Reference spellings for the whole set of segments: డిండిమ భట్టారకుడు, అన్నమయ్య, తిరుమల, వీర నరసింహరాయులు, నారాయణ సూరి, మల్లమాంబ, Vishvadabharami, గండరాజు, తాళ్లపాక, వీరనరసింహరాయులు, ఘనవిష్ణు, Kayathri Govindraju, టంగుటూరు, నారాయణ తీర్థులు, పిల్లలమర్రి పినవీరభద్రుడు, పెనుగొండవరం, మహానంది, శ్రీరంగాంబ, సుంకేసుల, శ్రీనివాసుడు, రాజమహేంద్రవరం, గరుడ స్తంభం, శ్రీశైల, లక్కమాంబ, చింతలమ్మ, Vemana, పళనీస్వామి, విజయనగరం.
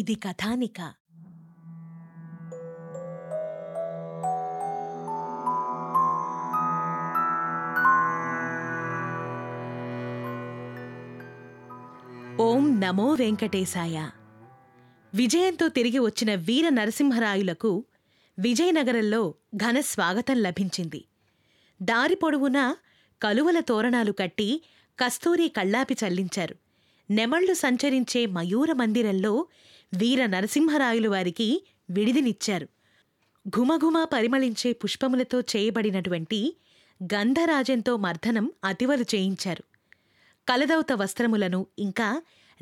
ఇది కథానిక. ఓం నమో వెంకటేశాయ. విజయంతో తిరిగి వచ్చిన వీర నరసింహరాయులకు విజయనగరంలో ఘన స్వాగతం లభించింది. దారి పొడవునా కలువల తోరణాలు కట్టి కస్తూరి కళ్ళాపి చల్లించారు. నెమళ్లు సంచరించే మయూర మందిరంలో వీర నరసింహరాయులు వారికి విడిదినిచ్చారు. ఘుమఘుమ పరిమళించే పుష్పములతో చేయబడినటువంటి గంధరాజంతో మర్దనం అతివలు చేయించారు. కలదౌత వస్త్రములను ఇంకా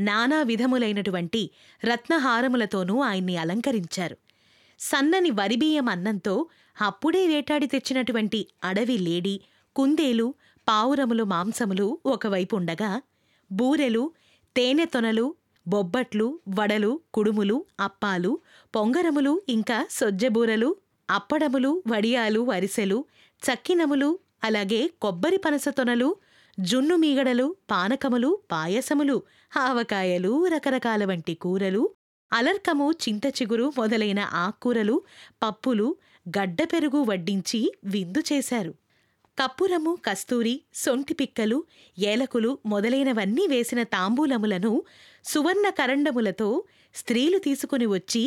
నానా విధములైనటువంటి రత్నహారములతోనూ ఆయన్ని అలంకరించారు. సన్నని వరిబియ్యం అన్నంతో అప్పుడే వేటాడి తెచ్చినటువంటి అడవి లేడి, కుందేలు, పావురములు మాంసములు ఒకవైపు ఉండగా, బూరెలు, తేనెతొనలు, బొబ్బట్లు, వడలు, కుడుములు, అప్పాలు, పొంగరములు, ఇంకా సొజ్జబూరలు, అప్పడములు, వడియాలు, అరిసెలు, చక్కినములు, అలాగే కొబ్బరి పనసతొనలు, జున్ను మీగడలు, పానకములు, పాయసములు, ఆవకాయలు, రకరకాల వంటి కూరలు, అలర్కము, చింతచిగురు మొదలైన ఆకూరలు, పప్పులు, గడ్డపెరుగు వడ్డించి విందు చేశారు. కప్పురము, కస్తూరి, సొంటి పిక్కలు, ఏలకులు మొదలైనవన్నీ వేసిన తాంబూలములను సువర్ణ కరండములతో స్త్రీలు తీసుకుని వచ్చి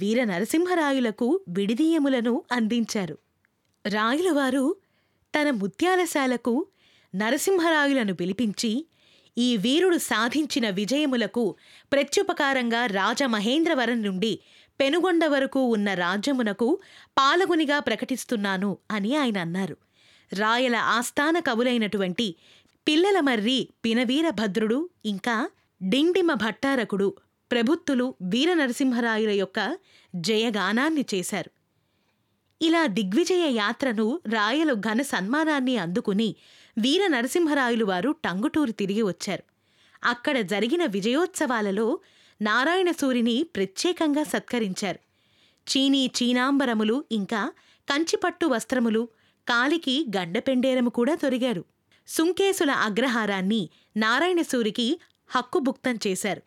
వీర నరసింహరాయులకు విడిదీయములను అందించారు. రాయులవారు తన ముత్యాలశాలకు నరసింహరాయులను పిలిపించి ఈ వీరుడు సాధించిన విజయములకు ప్రత్యుపకారంగా రాజమహేంద్రవరం నుండి పెనుగొండ వరకు ఉన్న రాజ్యమునకు పాలగునిగా ప్రకటిస్తున్నాను అని ఆయన అన్నారు. రాయల ఆస్థాన కవులైనటువంటి పిల్లలమర్రి పినవీరభద్రుడు, ఇంకా డిండిమ భట్టారకుడు ప్రభుత్తులు వీర నరసింహరాయుల యొక్క జయగానాన్ని చేశారు. ఇలా దిగ్విజయ యాత్రను రాయలు ఘన సన్మానాన్ని అందుకుని వీర నరసింహరాయులు వారు టంగుటూరు తిరిగి వచ్చారు. అక్కడ జరిగిన విజయోత్సవాలలో నారాయణ సూరిని ప్రత్యేకంగా సత్కరించారు. చీనీ చీనాంబరములు, ఇంకా కంచిపట్టు వస్త్రములు, కాలికి గండపెండేరము కూడా తొరిగారు. సుంకేసుల అగ్రహారాన్ని నారాయణ సూరికి హక్కుబుక్తం చేశారు.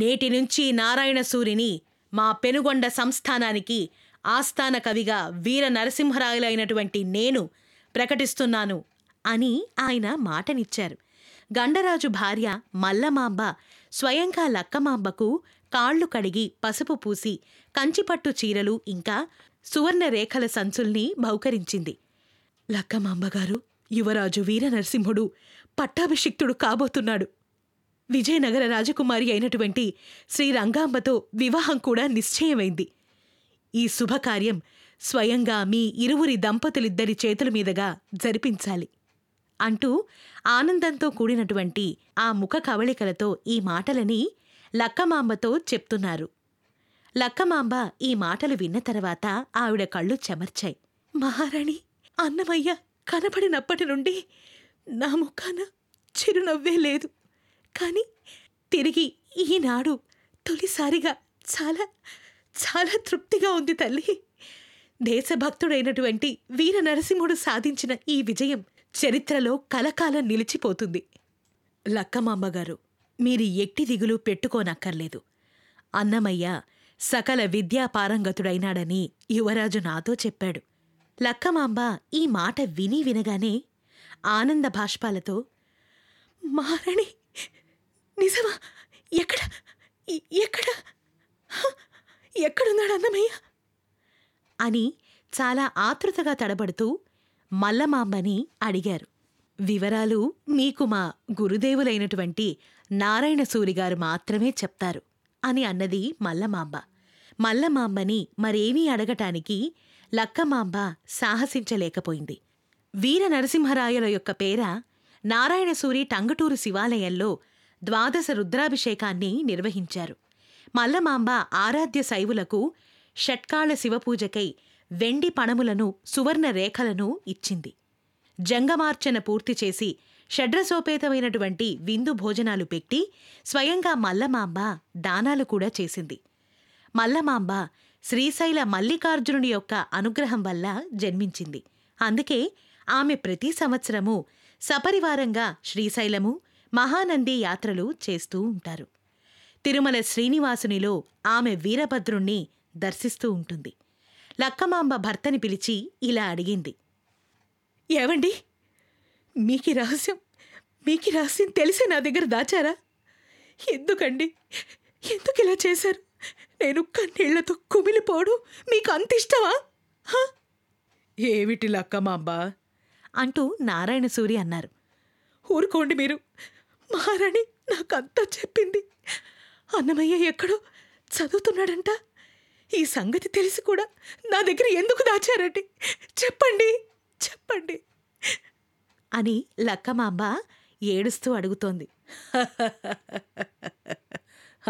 నేటి నుంచి నారాయణ సూరిని మా పెనుగొండ సంస్థానానికి ఆస్థాన కవిగా వీర నరసింహరాయులైనటువంటి నేను ప్రకటిస్తున్నాను అని ఆయన మాటనిచ్చారు. గండరాజు భార్య మల్లమాంబ స్వయంగా లక్కమాంబకు కాళ్లు కడిగి పసుపు పూసి కంచిపట్టు చీరలు, ఇంకా సువర్ణరేఖల సంచుల్ని బహుకరించింది. లక్కమాంబగారు, యువరాజు వీర నరసింహుడు పట్టాభిషిక్తుడు కాబోతున్నాడు. విజయనగర రాజకుమారి అయినటువంటి శ్రీరంగాంబతో వివాహం కూడా నిశ్చయమైంది. ఈ శుభకార్యం స్వయంగా మీ ఇరువురి దంపతులిద్దరి చేతుల మీదుగా జరిపించాలి అంటూ ఆనందంతో కూడినటువంటి ఆ ముఖ కవళికలతో ఈ మాటలని లక్కమాంబతో చెప్తున్నారు. లక్కమాంబ ఈ మాటలు విన్న తర్వాత ఆవిడ కళ్ళు చెమర్చాయి. మహారాణి, అన్నమయ్య కనపడినప్పటి నుండి నా ముఖాన చిరునవ్వే లేదు. కాని తిరిగి ఈనాడు తొలిసారిగా చాలా చాలా తృప్తిగా ఉంది తల్లి. దేశభక్తుడైనటువంటి వీర నరసింహుడు సాధించిన ఈ విజయం చరిత్రలో కలకాలం నిలిచిపోతుంది. లక్కమాంబగారు, మీరు ఎట్టి దిగులు పెట్టుకోనక్కర్లేదు. అన్నమయ్య సకల విద్యాపారంగతుడైనాడని యువరాజు నాతో చెప్పాడు. లక్కమాంబ ఈ మాట విని వినగానే ఆనంద భాష్పాలతో, మహారాణి, నిజమా? ఎక్కడున్నాడు అన్నమయ్య అని చాలా ఆతృతగా తడబడుతూ మల్లమాంబని అడిగారు. వివరాలు మీకు మా గురుదేవులైనటువంటి నారాయణ సూరిగారు మాత్రమే చెప్తారు అని అన్నది మల్లమాంబ. మల్లమాంబని మరేమీ అడగటానికి లక్కమాంబ సాహసించలేకపోయింది. వీర నరసింహరాయుల యొక్క పేర నారాయణ సూరి టంగుటూరు శివాలయంలో 12 రుద్రాభిషేకాన్ని నిర్వహించారు. మల్లమాంబ ఆరాధ్య శైవులకు షట్కాళ శివపూజకై వెండి పణములను, సువర్ణ రేఖలను ఇచ్చింది. జంగమార్చన పూర్తి చేసి షడ్రసోపేతమైనటువంటి విందు భోజనాలు పెట్టి స్వయంగా మల్లమాంబ దానాలు కూడా చేసింది. మల్లమాంబ శ్రీశైల మల్లికార్జునుడి యొక్క అనుగ్రహం వల్ల జన్మించింది. అందుకే ఆమె ప్రతి సంవత్సరము సపరివారంగా శ్రీశైలము, మహానంది యాత్రలు చేస్తూ ఉంటారు. తిరుమల శ్రీనివాసునిలో ఆమె వీరభద్రుణ్ణి దర్శిస్తూ ఉంటుంది. లక్కమాంబ భర్తని పిలిచి ఇలా అడిగింది, ఏవండి మీకీ రహస్యం తెలిసే నా దగ్గర దాచారా? ఎందుకు ఇలా చేశారు? నేను కన్నీళ్లతో కుమిలిపోవడం మీకు అంత ఇష్టమా? ఏమిటి లక్కమాంబ అంటూ నారాయణ సూరి అన్నారు. ఊరుకోండి మీరు, మహారాణి నాకంతా చెప్పింది. అన్నమయ్య ఎక్కడో చదువుతున్నాడంట. ఈ సంగతి తెలిసి కూడా నా దగ్గర ఎందుకు దాచారటి? చెప్పండి అని లక్కమాంబ ఏడుస్తూ అడుగుతోంది.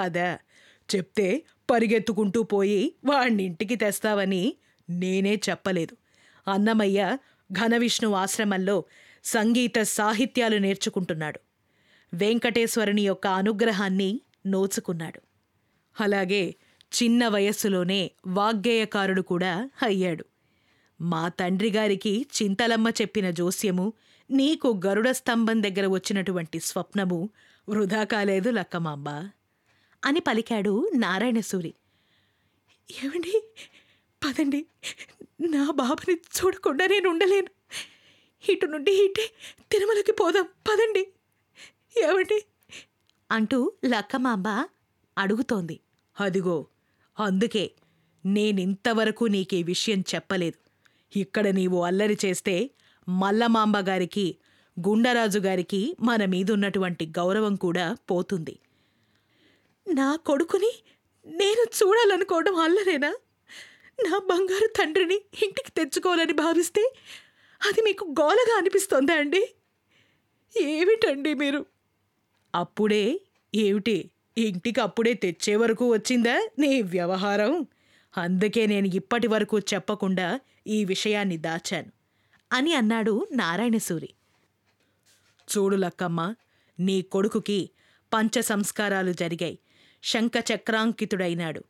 అదా, చెప్తే పరిగెత్తుకుంటూ పోయి వాణ్ణింటికి తెస్తావని నేనే చెప్పలేదు. అన్నమయ్య ఘనవిష్ణు ఆశ్రమంలో సంగీత సాహిత్యాలు నేర్చుకుంటున్నాడు. వెంకటేశ్వరుని యొక్క అనుగ్రహాన్ని నోచుకున్నాడు. అలాగే చిన్న వయస్సులోనే వాగ్గేయకారుడు కూడా అయ్యాడు. మా తండ్రిగారికి చింతలమ్మ చెప్పిన జోస్యము, నీకు గరుడ స్తంభం దగ్గర వచ్చినటువంటి స్వప్నము వృధా కాలేదు లక్కమాంబ అని పలికాడు నారాయణ సూరి. ఏమండి, పదండి, నా బాబుని చూడకుండా నేను ఉండలేను. ఇటు నుండి ఇటే తిరుమలకి పోదాం, పదండి ఏమండి అంటూ లక్కమాంబ అడుగుతోంది. అదిగో, అందుకే నేనింతవరకు నీకీ విషయం చెప్పలేదు. ఇక్కడ నీవు అల్లరి చేస్తే మల్లమాంబ గారికి, గుండరాజు గారికి మన మీదున్నటువంటి గౌరవం కూడా పోతుంది. నా కొడుకుని నేను చూడాలనుకోవడం అల్లరేనా? నా బంగారు తండ్రిని ఇంటికి తెచ్చుకోవాలని భావిస్తే అది మీకు గోలగా అనిపిస్తోందా అండి? ఏమిటండి మీరు? అప్పుడే ఏమిటి, ఇంటికి అప్పుడే తెచ్చే వరకు వచ్చిందా నీ వ్యవహారం? అందుకే నేను ఇప్పటి వరకు చెప్పకుండా ఈ విషయాన్ని దాచాను అని అన్నాడు నారాయణ సూరి. చూడు లక్కమ్మ, నీ కొడుకుకి పంచసంస్కారాలు జరిగాయి. శంఖచక్రాంకితుడైనాడు.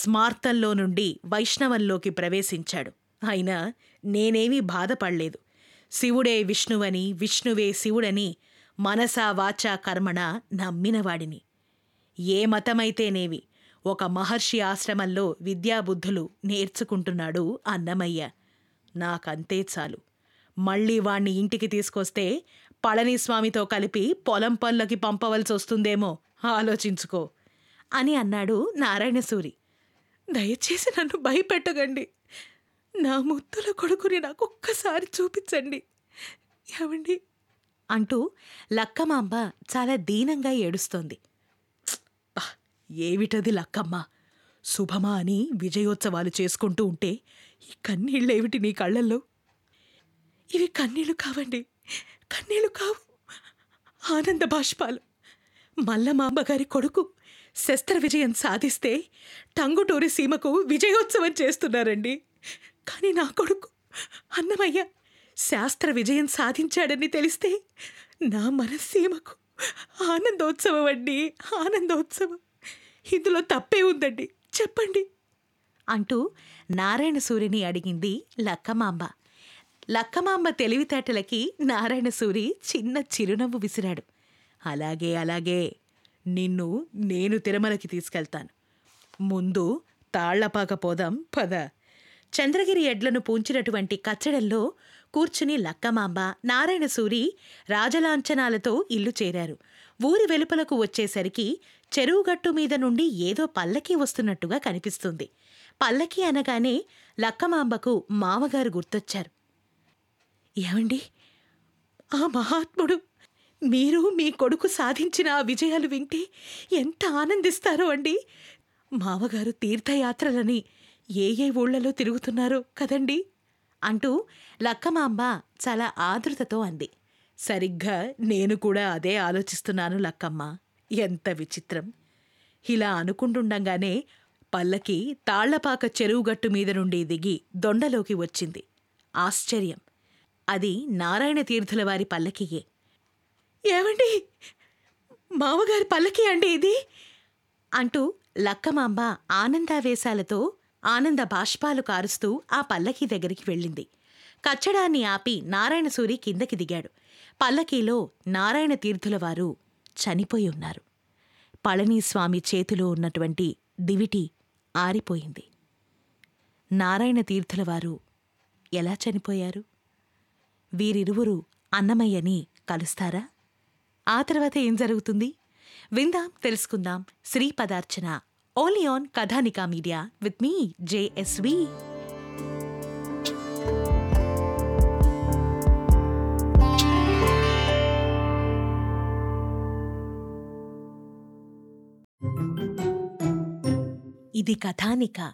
స్మార్తంలో నుండి వైష్ణవంలోకి ప్రవేశించాడు. అయినా నేనేమీ బాధపడలేదు. శివుడే విష్ణువని, విష్ణువే శివుడని మనసా వాచా కర్మణ నమ్మినవాడిని. ఏ మతమైతేనేవి, ఒక మహర్షి ఆశ్రమంలో విద్యాబుద్ధులు నేర్చుకుంటున్నాడు అన్నమయ్య. నాకంతే చాలు. మళ్ళీ వాణ్ణి ఇంటికి తీసుకొస్తే పళనీస్వామితో కలిపి పొలం పనులకి పంపవలసి వస్తుందేమో ఆలోచించుకో అని అన్నాడు నారాయణ సూరి. దయచేసి నన్ను భయపెట్టకండి. నా ముద్దుల కొడుకుని నాకొక్కసారి చూపించండి ఏమండి అంటూ లక్కమాంబ చాలా దీనంగా ఏడుస్తోంది. ఏమిటది లక్కమ్మ, శుభమా అని విజయోత్సవాలు చేసుకుంటూ ఉంటే ఈ కన్నీళ్ళేమిటి నీ కళ్ళల్లో? ఇవి కన్నీళ్ళు కావండి, కన్నీళ్ళు కావు, ఆనంద బాష్పాలు. మల్లమాంబ గారి కొడుకు శస్త్ర విజయం సాధిస్తే టంగుటూరు సీమకు విజయోత్సవం చేస్తున్నారండి. కానీ నా కొడుకు అన్నమయ్య శాస్త్ర విజయం సాధించాడని తెలిస్తే నా మనసీమకు ఆనందోత్సవం అండి, ఆనందోత్సవం. ఇందులో తప్పే ఉందండి, చెప్పండి అంటూ నారాయణ సూరిని అడిగింది లక్కమాంబ. లక్కమాంబ తెలివితేటలకి నారాయణ సూరి చిన్న చిరునవ్వు విసిరాడు. అలాగే నిన్ను నేను తిరుమలకి తీసుకెళ్తాను. ముందు తాళ్లపాక పోదాం, పద. చంద్రగిరి ఎడ్లను పూంచినటువంటి కచ్చడల్లో కూర్చుని లక్కమాంబ, నారాయణ సూరి రాజలాంఛనాలతో ఇల్లు చేరారు. ఊరి వెలుపలకు వచ్చేసరికి చెరువుగట్టు మీద నుండి ఏదో పల్లకీ వస్తున్నట్టుగా కనిపిస్తుంది. పల్లకీ అనగానే లక్కమాంబకు మామగారు గుర్తొచ్చారు. ఏమండి, ఆ మహాత్ముడు మీరు మీ కొడుకు సాధించిన ఆ విజయాలు వింటే ఎంత ఆనందిస్తారో అండి. మామగారు తీర్థయాత్రలని ఏ ఊళ్ళలో తిరుగుతున్నారో కదండి అంటూ లక్కమాంబ చాలా ఆతృతతో అంది. సరిగ్గా నేను కూడా అదే ఆలోచిస్తున్నాను లక్కమ్మ. ఎంత విచిత్రం! ఇలా అనుకుంటుండగానే పల్లకి తాళ్లపాక చెరువుగట్టు మీద నుండి దిగి దొండలోకి వచ్చింది. ఆశ్చర్యం, అది నారాయణ తీర్థుల వారి పల్లకియే. ఏమండి, మామగారి పల్లకి అండి ఇది అంటూ లక్కమాంబ ఆనందావేశాలతో, ఆనంద బాష్పాలు కారుస్తూ ఆ పల్లకీ దగ్గరికి వెళ్ళింది. కచ్చడాన్ని ఆపి నారాయణ సూరి కిందకి దిగాడు. పల్లకీలో నారాయణ తీర్థుల వారు చనిపోయి ఉన్నారు. పళనీస్వామి చేతిలో ఉన్నటువంటి దివిటి ఆరిపోయింది. నారాయణ తీర్థుల వారు ఎలా చనిపోయారు? వీరిరువురు అన్నమయ్యని కలుస్తారా? ఆ తర్వాత ఏం జరుగుతుంది విందాం, తెలుసుకుందాం. Shri Padarchana only on Kathanika media with me JSV. ఇది కథానిక.